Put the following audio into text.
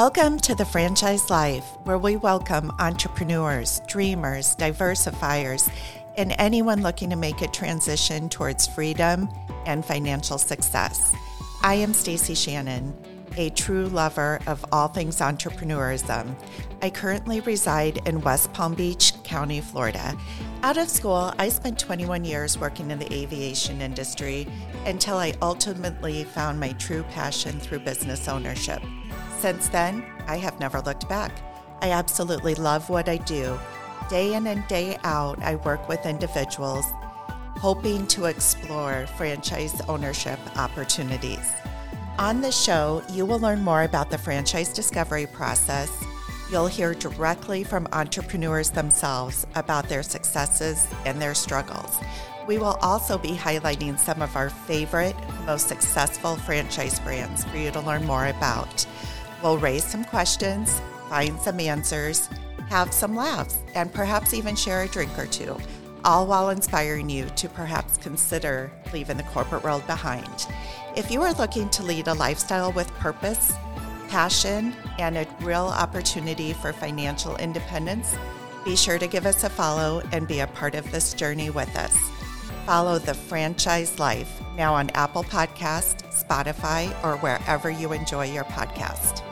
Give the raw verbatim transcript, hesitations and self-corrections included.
Welcome to The Franchise Life, where we welcome entrepreneurs, dreamers, diversifiers, and anyone looking to make a transition towards freedom and financial success. I am Stacey Shannon, a true lover of all things entrepreneurism. I currently reside in West Palm Beach County, Florida. Out of school, I spent twenty-one years working in the aviation industry until I ultimately found my true passion through business ownership. Since then, I have never looked back. I absolutely love what I do. Day in and day out, I work with individuals hoping to explore franchise ownership opportunities. On the show, you will learn more about the franchise discovery process. You'll hear directly from entrepreneurs themselves about their successes and their struggles. We will also be highlighting some of our favorite, most successful franchise brands for you to learn more about. We'll raise some questions, find some answers, have some laughs, and perhaps even share a drink or two, all while inspiring you to perhaps consider leaving the corporate world behind. If you are looking to lead a lifestyle with purpose, passion, and a real opportunity for financial independence, be sure to give us a follow and be a part of this journey with us. Follow The Franchise Life now on Apple Podcasts, Spotify, or wherever you enjoy your podcast.